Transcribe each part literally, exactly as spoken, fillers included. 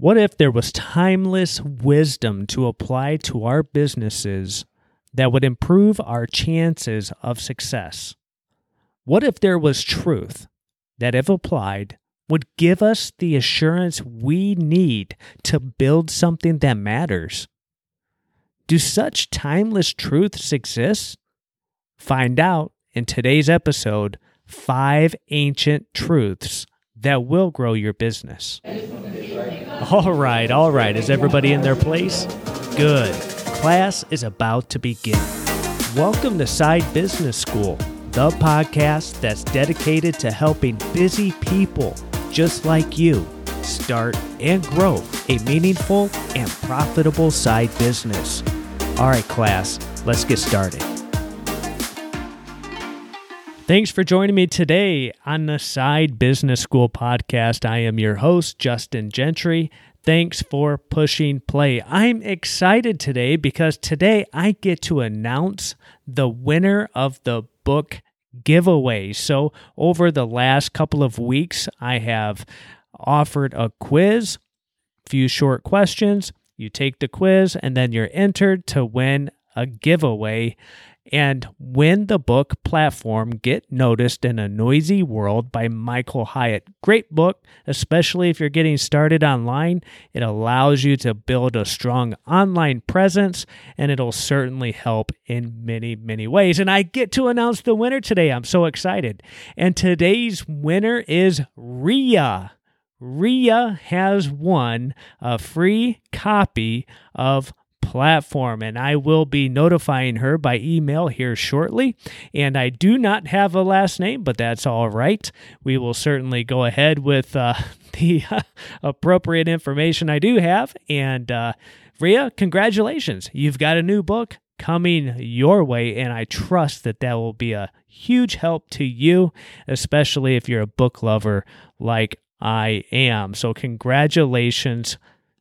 What if there was timeless wisdom to apply to our businesses that would improve our chances of success? What if there was truth that, if applied, would give us the assurance we need to build something that matters? Do such timeless truths exist? Find out in today's episode, Five Ancient Truths That Will Grow Your Business. All right, all right. Is everybody in their place? Good. Class is about to begin. Welcome to Side Business School, the podcast that's dedicated to helping busy people just like you start and grow a meaningful and profitable side business. All right, class, let's get started. Thanks for joining me today on the Side Business School podcast. I am your host, Justin Gentry. Thanks for pushing play. I'm excited today because today I get to announce the winner of the book giveaway. So over the last couple of weeks, I have offered a quiz, a few short questions. You take the quiz and then you're entered to win a giveaway and win the book Platform, Get Noticed in a Noisy World by Michael Hyatt. Great book, especially if you're getting started online. It allows you to build a strong online presence, and it'll certainly help in many, many ways. And I get to announce the winner today. I'm so excited. And today's winner is Rhea. Rhea has won a free copy of Platform, and I will be notifying her by email here shortly. And I do not have a last name, but that's all right. We will certainly go ahead with uh, the uh, appropriate information I do have. And uh, Rhea, congratulations. You've got a new book coming your way, and I trust that that will be a huge help to you, especially if you're a book lover like I am. So congratulations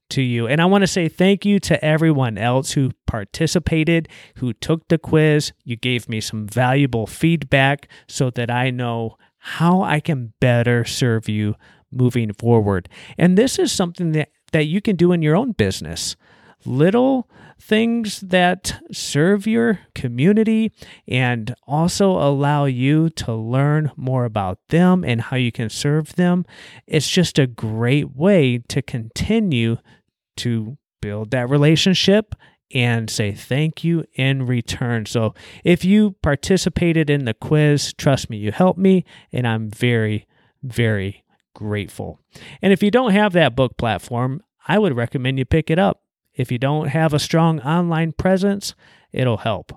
to you. And I want to say thank you to everyone else who participated, who took the quiz. You gave me some valuable feedback so that I know how I can better serve you moving forward. And this is something that, that you can do in your own business. Little things that serve your community and also allow you to learn more about them and how you can serve them. It's just a great way to continue to build that relationship and say thank you in return. So if you participated in the quiz, trust me, you helped me, and I'm very, very grateful. And if you don't have that book Platform, I would recommend you pick it up. If you don't have a strong online presence, it'll help.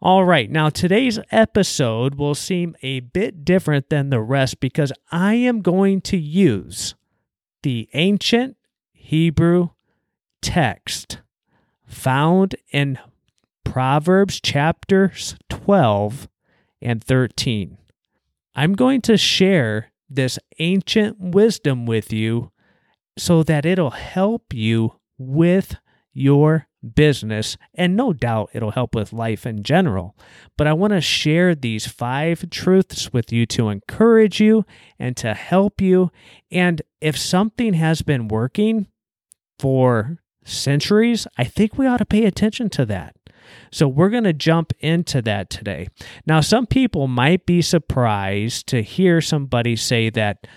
All right, now today's episode will seem a bit different than the rest because I am going to use the ancient Hebrew text found in Proverbs chapters twelve and thirteen. I'm going to share this ancient wisdom with you so that it'll help you with your business, and no doubt it'll help with life in general. But I want to share these five truths with you to encourage you and to help you. And if something has been working for centuries, I think we ought to pay attention to that. So we're going to jump into that today. Now, some people might be surprised to hear somebody say that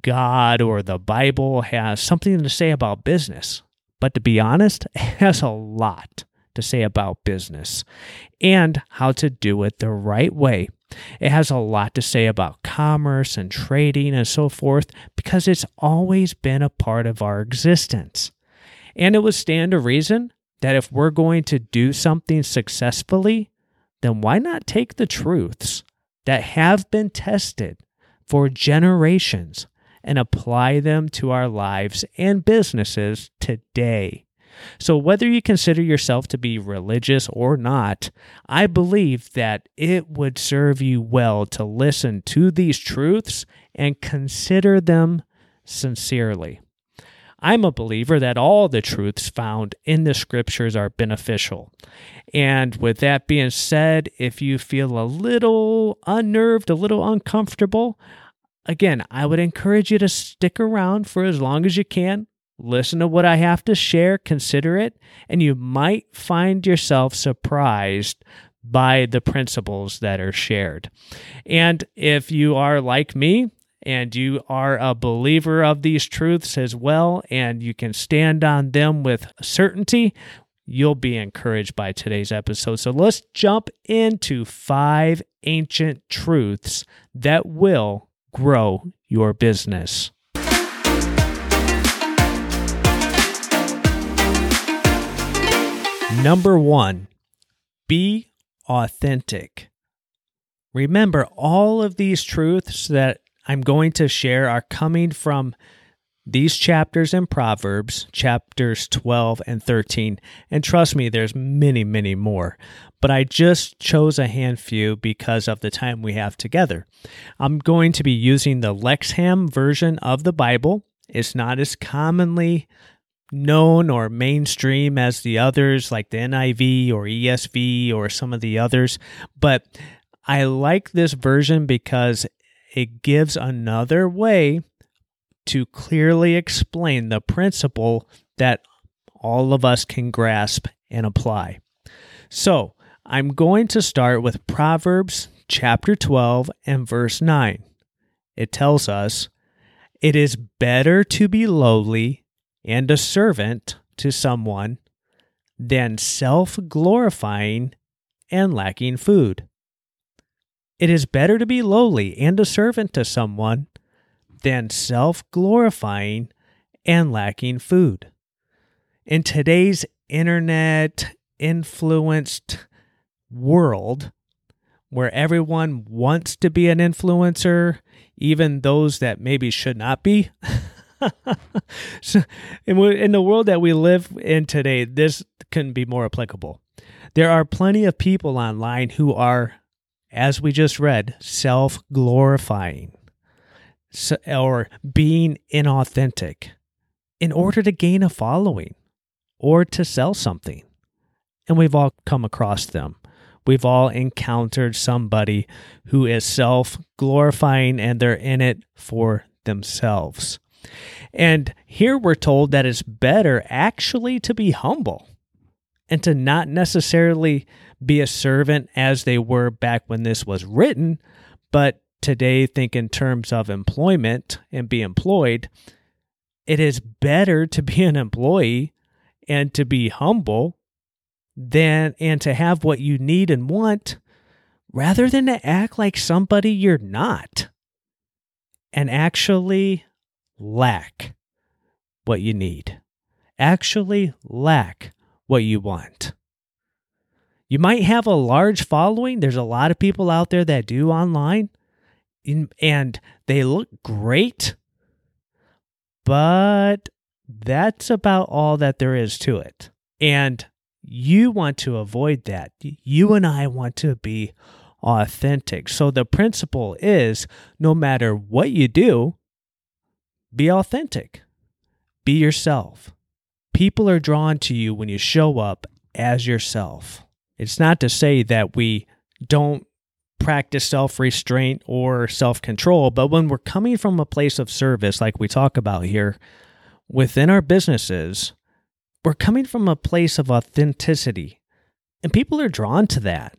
God or the Bible has something to say about business. But to be honest, it has a lot to say about business and how to do it the right way. It has a lot to say about commerce and trading and so forth because it's always been a part of our existence. And it would stand to reason that if we're going to do something successfully, then why not take the truths that have been tested for generations and apply them to our lives and businesses today? So whether you consider yourself to be religious or not, I believe that it would serve you well to listen to these truths and consider them sincerely. I'm a believer that all the truths found in the scriptures are beneficial. And with that being said, if you feel a little unnerved, a little uncomfortable, again, I would encourage you to stick around for as long as you can. Listen to what I have to share, consider it, and you might find yourself surprised by the principles that are shared. And if you are like me, and you are a believer of these truths as well, and you can stand on them with certainty, you'll be encouraged by today's episode. So let's jump into five ancient truths that will grow your business. Number one, be authentic. Remember, all of these truths that I'm going to share are coming from these chapters in Proverbs, chapters twelve and thirteen. And trust me, there's many, many more. But I just chose a handful because of the time we have together. I'm going to be using the Lexham version of the Bible. It's not as commonly known or mainstream as the others, like the N I V or E S V or some of the others. But I like this version because it gives another way to clearly explain the principle that all of us can grasp and apply. So I'm going to start with Proverbs chapter twelve and verse nine. It tells us, "It is better to be lowly and a servant to someone than self-glorifying and lacking food." It is better to be lowly and a servant to someone than self-glorifying and lacking food. In today's internet-influenced world, where everyone wants to be an influencer, even those that maybe should not be, so in the world that we live in today, this couldn't be more applicable. There are plenty of people online who are, as we just read, self-glorifying or being inauthentic in order to gain a following or to sell something. And we've all come across them. We've all encountered somebody who is self-glorifying and they're in it for themselves. And here we're told that it's better actually to be humble and to not necessarily be a servant as they were back when this was written, but today think in terms of employment and be employed. It is better to be an employee and to be humble than and to have what you need and want rather than to act like somebody you're not and actually lack what you need, actually lack what you want. You might have a large following. There's a lot of people out there that do online, and they look great, but that's about all that there is to it. And you want to avoid that. You and I want to be authentic. So the principle is, no matter what you do, be authentic. Be yourself. People are drawn to you when you show up as yourself. It's not to say that we don't practice self-restraint or self-control, but when we're coming from a place of service, like we talk about here, within our businesses, we're coming from a place of authenticity. And people are drawn to that.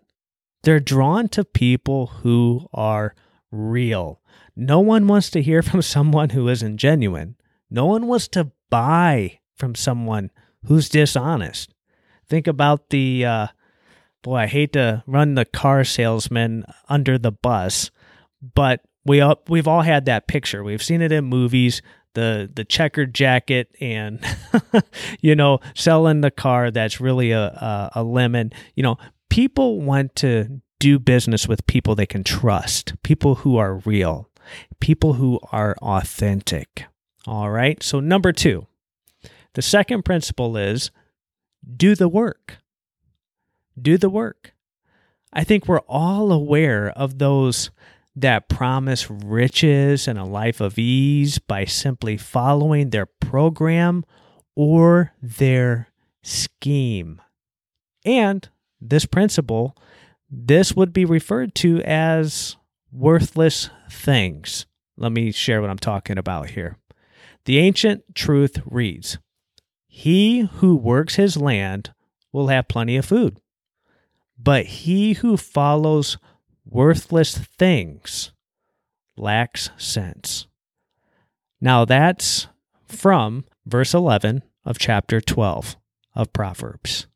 They're drawn to people who are real. No one wants to hear from someone who isn't genuine. No one wants to buy from someone who's dishonest. Think about the, uh, boy, I hate to run the car salesman under the bus, but we all, we've all had that picture. We've seen it in movies, the the checkered jacket and, you know, selling the car that's really a, a, a lemon. You know, people want to do business with people they can trust, people who are real, people who are authentic. All right. So number two, the second principle is do the work. Do the work. I think we're all aware of those that promise riches and a life of ease by simply following their program or their scheme. And this principle, this would be referred to as worthless things. Let me share what I'm talking about here. The ancient truth reads, "He who works his land will have plenty of food, but he who follows worthless things lacks sense." Now that's from verse eleven of chapter twelve of Proverbs.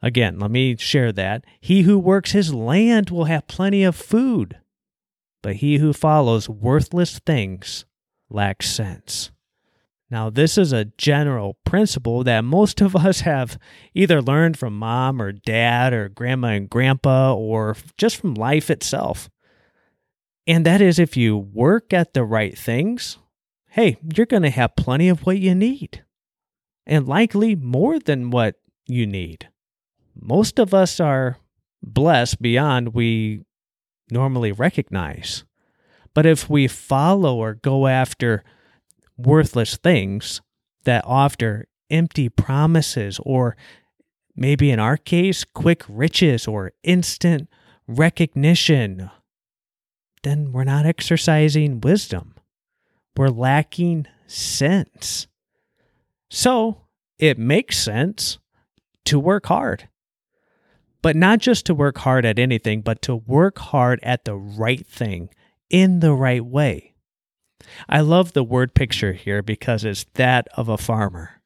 Again, let me share that. He who works his land will have plenty of food, but he who follows worthless things lacks sense. Now, this is a general principle that most of us have either learned from mom or dad or grandma and grandpa or just from life itself. And that is, if you work at the right things, hey, you're going to have plenty of what you need, and likely more than what you need. Most of us are blessed beyond we normally recognize. But if we follow or go after worthless things that offer empty promises, or maybe in our case, quick riches or instant recognition, then we're not exercising wisdom. We're lacking sense. So it makes sense to work hard, but not just to work hard at anything, but to work hard at the right thing in the right way. I love the word picture here because it's that of a farmer.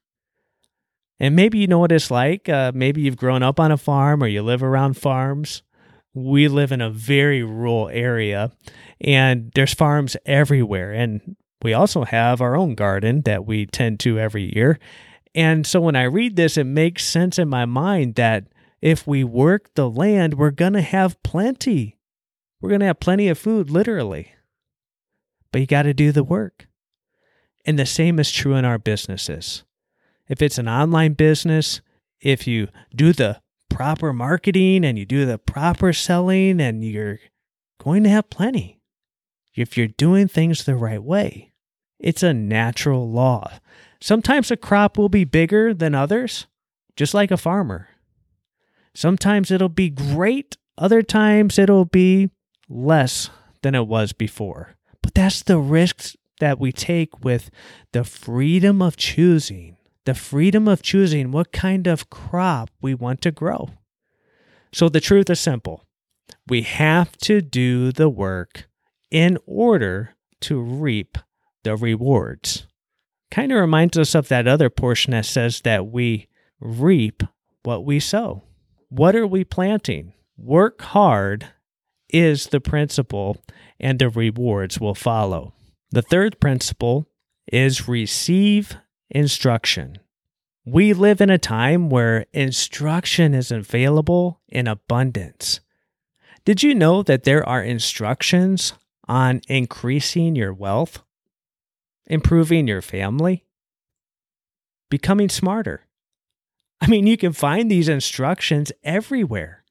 And maybe you know what it's like. Uh, maybe you've grown up on a farm or you live around farms. We live in a very rural area, and there's farms everywhere. And we also have our own garden that we tend to every year. And so when I read this, it makes sense in my mind that if we work the land, we're going to have plenty. We're going to have plenty of food, literally. But you got to do the work. And the same is true in our businesses. If it's an online business, if you do the proper marketing and you do the proper selling, and you're going to have plenty. If you're doing things the right way, it's a natural law. Sometimes a crop will be bigger than others, just like a farmer. Sometimes it'll be great. Other times it'll be less than it was before. But that's the risks that we take with the freedom of choosing, the freedom of choosing what kind of crop we want to grow. So the truth is simple. We have to do the work in order to reap the rewards. Kind of reminds us of that other portion that says that we reap what we sow. What are we planting? Work hard is the principle, and the rewards will follow. The third principle is receive instruction. We live in a time where instruction is available in abundance. Did you know that there are instructions on increasing your wealth, improving your family, becoming smarter? I mean, you can find these instructions everywhere.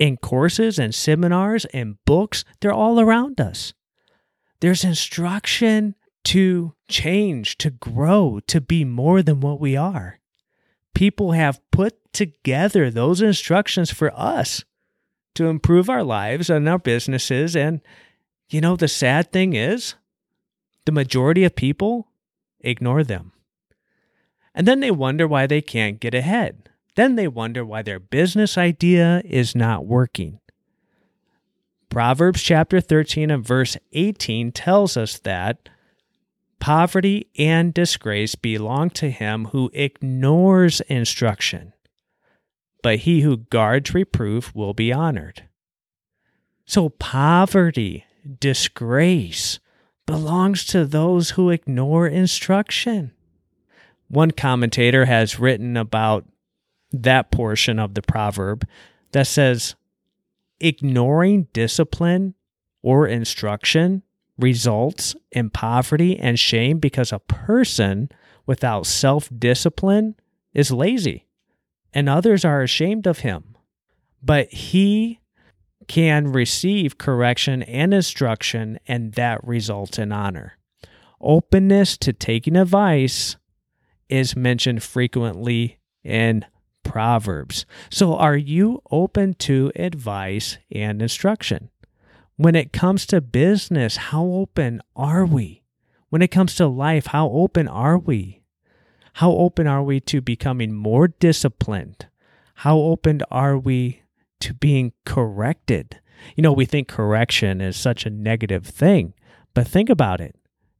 In courses and seminars and books, they're all around us. There's instruction to change, to grow, to be more than what we are. People have put together those instructions for us to improve our lives and our businesses. And, you know, the sad thing is, the majority of people ignore them. And then they wonder why they can't get ahead. Then they wonder why their business idea is not working. Proverbs chapter thirteen and verse eighteen tells us that poverty and disgrace belong to him who ignores instruction, but he who guards reproof will be honored. So poverty, disgrace belongs to those who ignore instruction. One commentator has written about that portion of the proverb that says, ignoring discipline or instruction results in poverty and shame because a person without self-discipline is lazy and others are ashamed of him. But he can receive correction and instruction, and that results in honor. Openness to taking advice is mentioned frequently in Proverbs. So are you open to advice and instruction? When it comes to business, how open are we? When it comes to life, how open are we? How open are we to becoming more disciplined? How open are we to being corrected? You know, we think correction is such a negative thing, but think about it.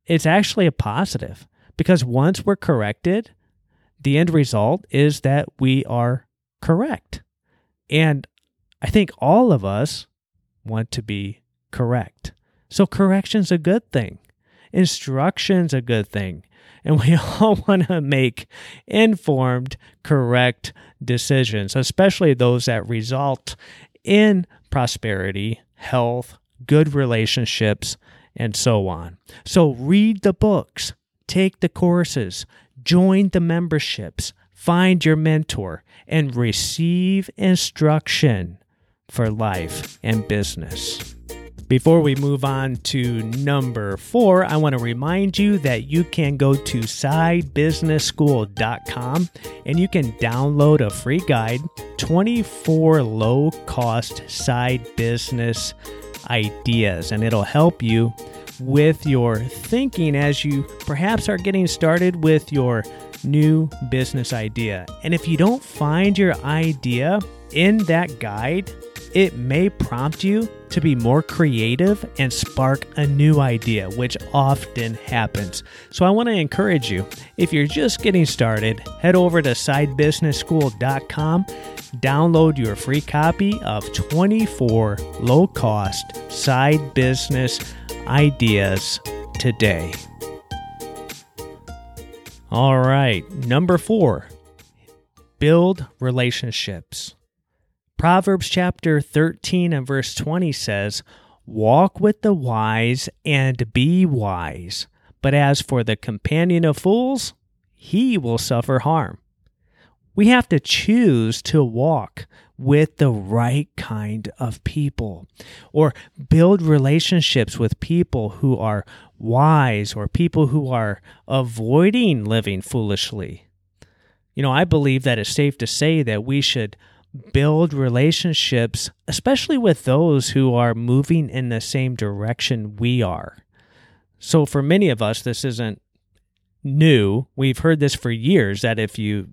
It's actually a positive, because once we're corrected, the end result is that we are correct. And I think all of us want to be correct. So correction's a good thing. Instruction's a good thing. And we all want to make informed, correct decisions, especially those that result in prosperity, health, good relationships, and so on. So read the books, take the courses, join the memberships, find your mentor, and receive instruction for life and business. Before we move on to number four, I want to remind you that you can go to side business school dot com and you can download a free guide, twenty-four low-cost side business ideas, and it'll help you with your thinking as you perhaps are getting started with your new business idea. And if you don't find your idea in that guide, it may prompt you to be more creative and spark a new idea, which often happens. So I want to encourage you, if you're just getting started, head over to side business school dot com, download your free copy of twenty-four low-cost side business ideas today. All right, number four, build relationships. Proverbs chapter thirteen and verse twenty says, "Walk with the wise and be wise, but as for the companion of fools, he will suffer harm." We have to choose to walk with the right kind of people, or build relationships with people who are wise, or people who are avoiding living foolishly. You know, I believe that it's safe to say that we should build relationships, especially with those who are moving in the same direction we are. So for many of us, this isn't new. We've heard this for years, that if you,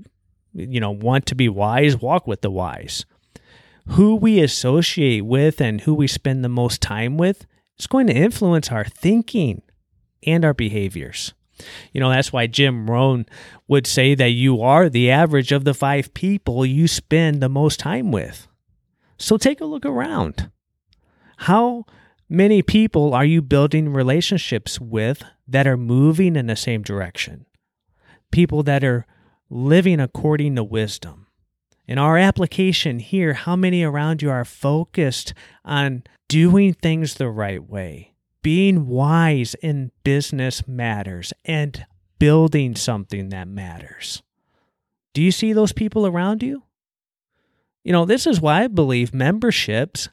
you know, want to be wise, walk with the wise. Who we associate with and who we spend the most time with is going to influence our thinking and our behaviors. You know, that's why Jim Rohn would say that you are the average of the five people you spend the most time with. So take a look around. How many people are you building relationships with that are moving in the same direction? People that are living according to wisdom. In our application here, how many around you are focused on doing things the right way? Being wise in business matters, and building something that matters. Do you see those people around you? You know, this is why I believe memberships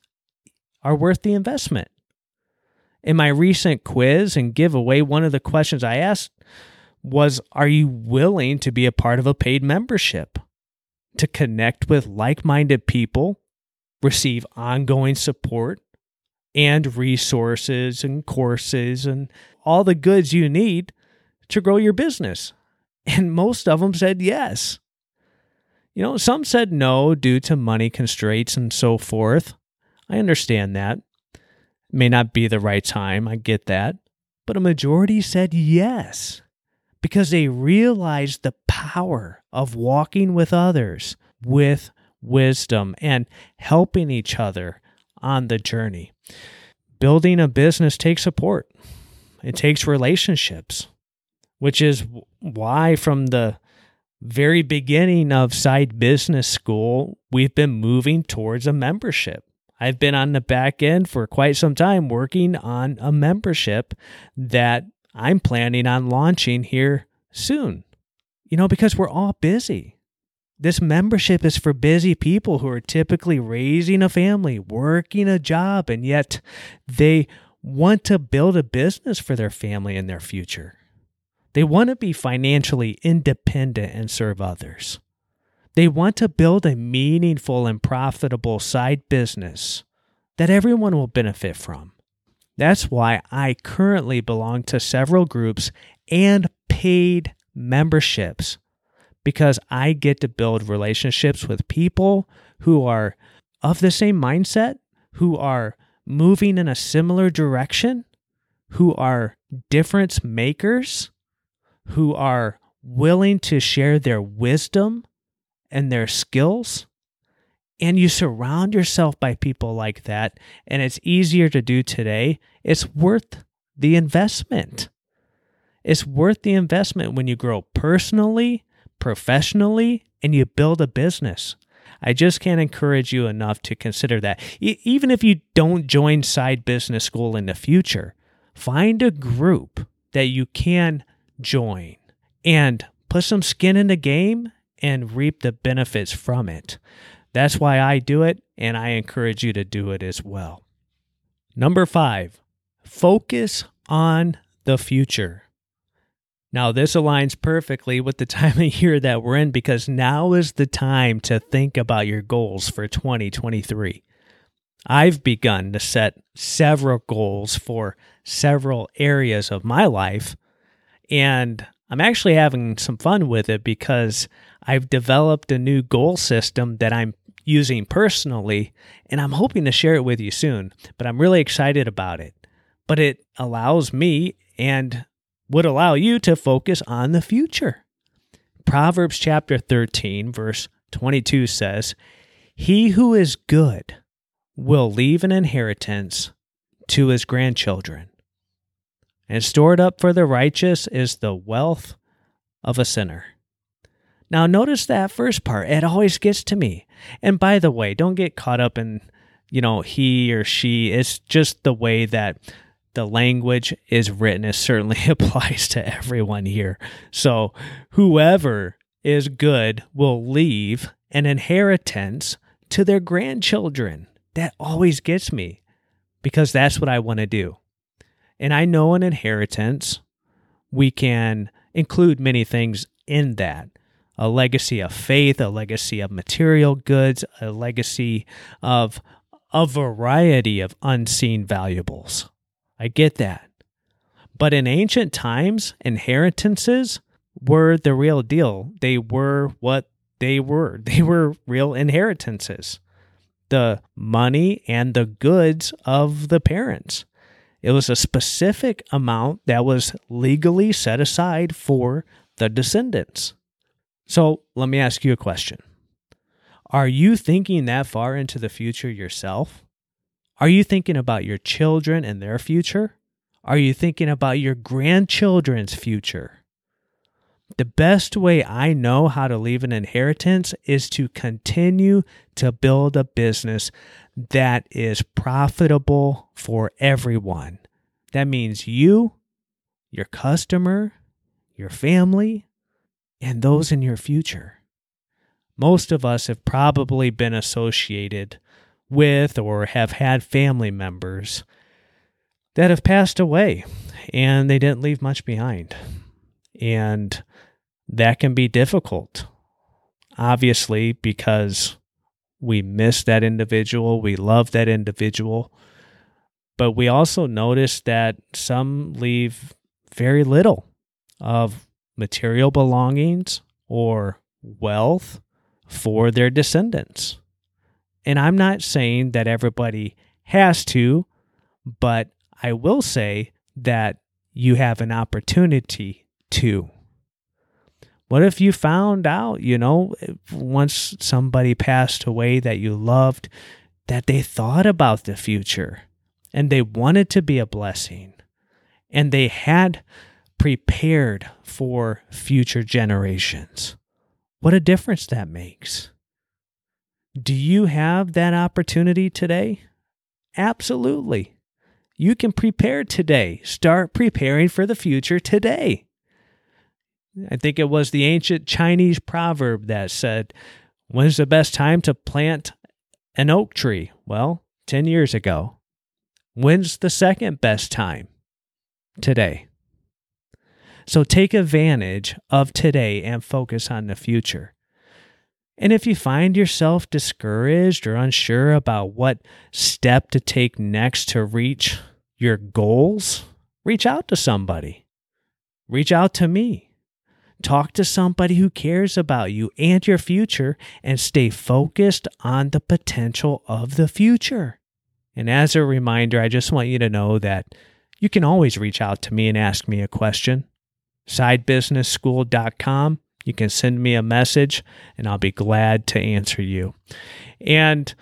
are worth the investment. In my recent quiz and giveaway, one of the questions I asked was, are you willing to be a part of a paid membership to connect with like-minded people, receive ongoing support, and resources and courses and all the goods you need to grow your business? And most of them said yes. You know, some said no due to money constraints and so forth. I understand that. It may not be the right time, I get that. But a majority said yes, because they realized the power of walking with others with wisdom and helping each other on the journey. Building a business takes support. It takes relationships, which is why from the very beginning of Side Business School, we've been moving towards a membership. I've been on the back end for quite some time working on a membership that I'm planning on launching here soon. You know, because we're all busy. This membership is for busy people who are typically raising a family, working a job, and yet they want to build a business for their family and their future. They want to be financially independent and serve others. They want to build a meaningful and profitable side business that everyone will benefit from. That's why I currently belong to several groups and paid memberships, because I get to build relationships with people who are of the same mindset, who are moving in a similar direction, who are difference makers, who are willing to share their wisdom and their skills. And you surround yourself by people like that, and it's easier to do today. It's worth the investment. It's worth the investment when you grow personally, professionally, and you build a business. I just can't encourage you enough to consider that. E- even if you don't join Side Business School in the future, find a group that you can join and put some skin in the game and reap the benefits from it. That's why I do it, and I encourage you to do it as well. Number five, focus on the future. Now, this aligns perfectly with the time of year that we're in, because now is the time to think about your goals for twenty twenty-three. I've begun to set several goals for several areas of my life, and I'm actually having some fun with it because I've developed a new goal system that I'm using personally, and I'm hoping to share it with you soon, but I'm really excited about it. But it allows me and would allow you to focus on the future. Proverbs chapter thirteen, verse twenty-two says, "He who is good will leave an inheritance to his grandchildren, and stored up for the righteous is the wealth of a sinner." Now, notice that first part. It always gets to me. And by the way, don't get caught up in, you know, he or she. It's just the way that the language is written. It certainly applies to everyone here. So, whoever is good will leave an inheritance to their grandchildren. That always gets me, because that's what I want to do. And I know an inheritance, we can include many things in that. A legacy of faith, a legacy of material goods, a legacy of a variety of unseen valuables. I get that. But in ancient times, inheritances were the real deal. They were what they were. They were real inheritances. The money and the goods of the parents. It was a specific amount that was legally set aside for the descendants. So let me ask you a question. Are you thinking that far into the future yourself? Are you thinking about your children and their future? Are you thinking about your grandchildren's future? The best way I know how to leave an inheritance is to continue to build a business that is profitable for everyone. That means you, your customer, your family, and those in your future. Most of us have probably been associated with or have had family members that have passed away and they didn't leave much behind. And that can be difficult, obviously, because we miss that individual, we love that individual, but we also notice that some leave very little of material belongings or wealth for their descendants. And I'm not saying that everybody has to, but I will say that you have an opportunity to. What if you found out, you know, once somebody passed away that you loved, that they thought about the future and they wanted to be a blessing and they had prepared for future generations? What a difference that makes. Do you have that opportunity today? Absolutely. You can prepare today. Start preparing for the future today. I think it was the ancient Chinese proverb that said, "When's the best time to plant an oak tree?" Well, ten years ago. When's the second best time? Today. So take advantage of today and focus on the future. And if you find yourself discouraged or unsure about what step to take next to reach your goals, reach out to somebody. Reach out to me. Talk to somebody who cares about you and your future, and stay focused on the potential of the future. And as a reminder, I just want you to know that you can always reach out to me and ask me a question. side business school dot com. You can send me a message, and I'll be glad to answer you. And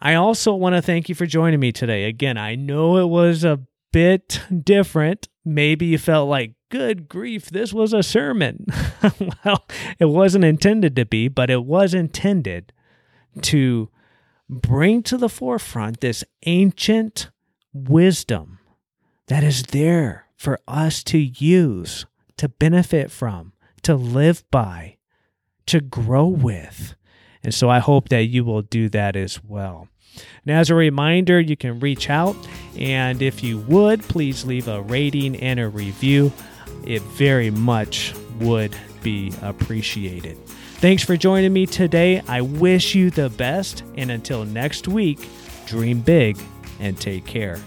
I also want to thank you for joining me today. Again, I know it was a bit different. Maybe you felt like, good grief, this was a sermon. Well, it wasn't intended to be, but it was intended to bring to the forefront this ancient wisdom that is there for us to use, to benefit from, to live by, to grow with. And so I hope that you will do that as well. And as a reminder, you can reach out, and if you would, please leave a rating and a review. It very much would be appreciated. Thanks for joining me today. I wish you the best, and until next week, dream big and take care.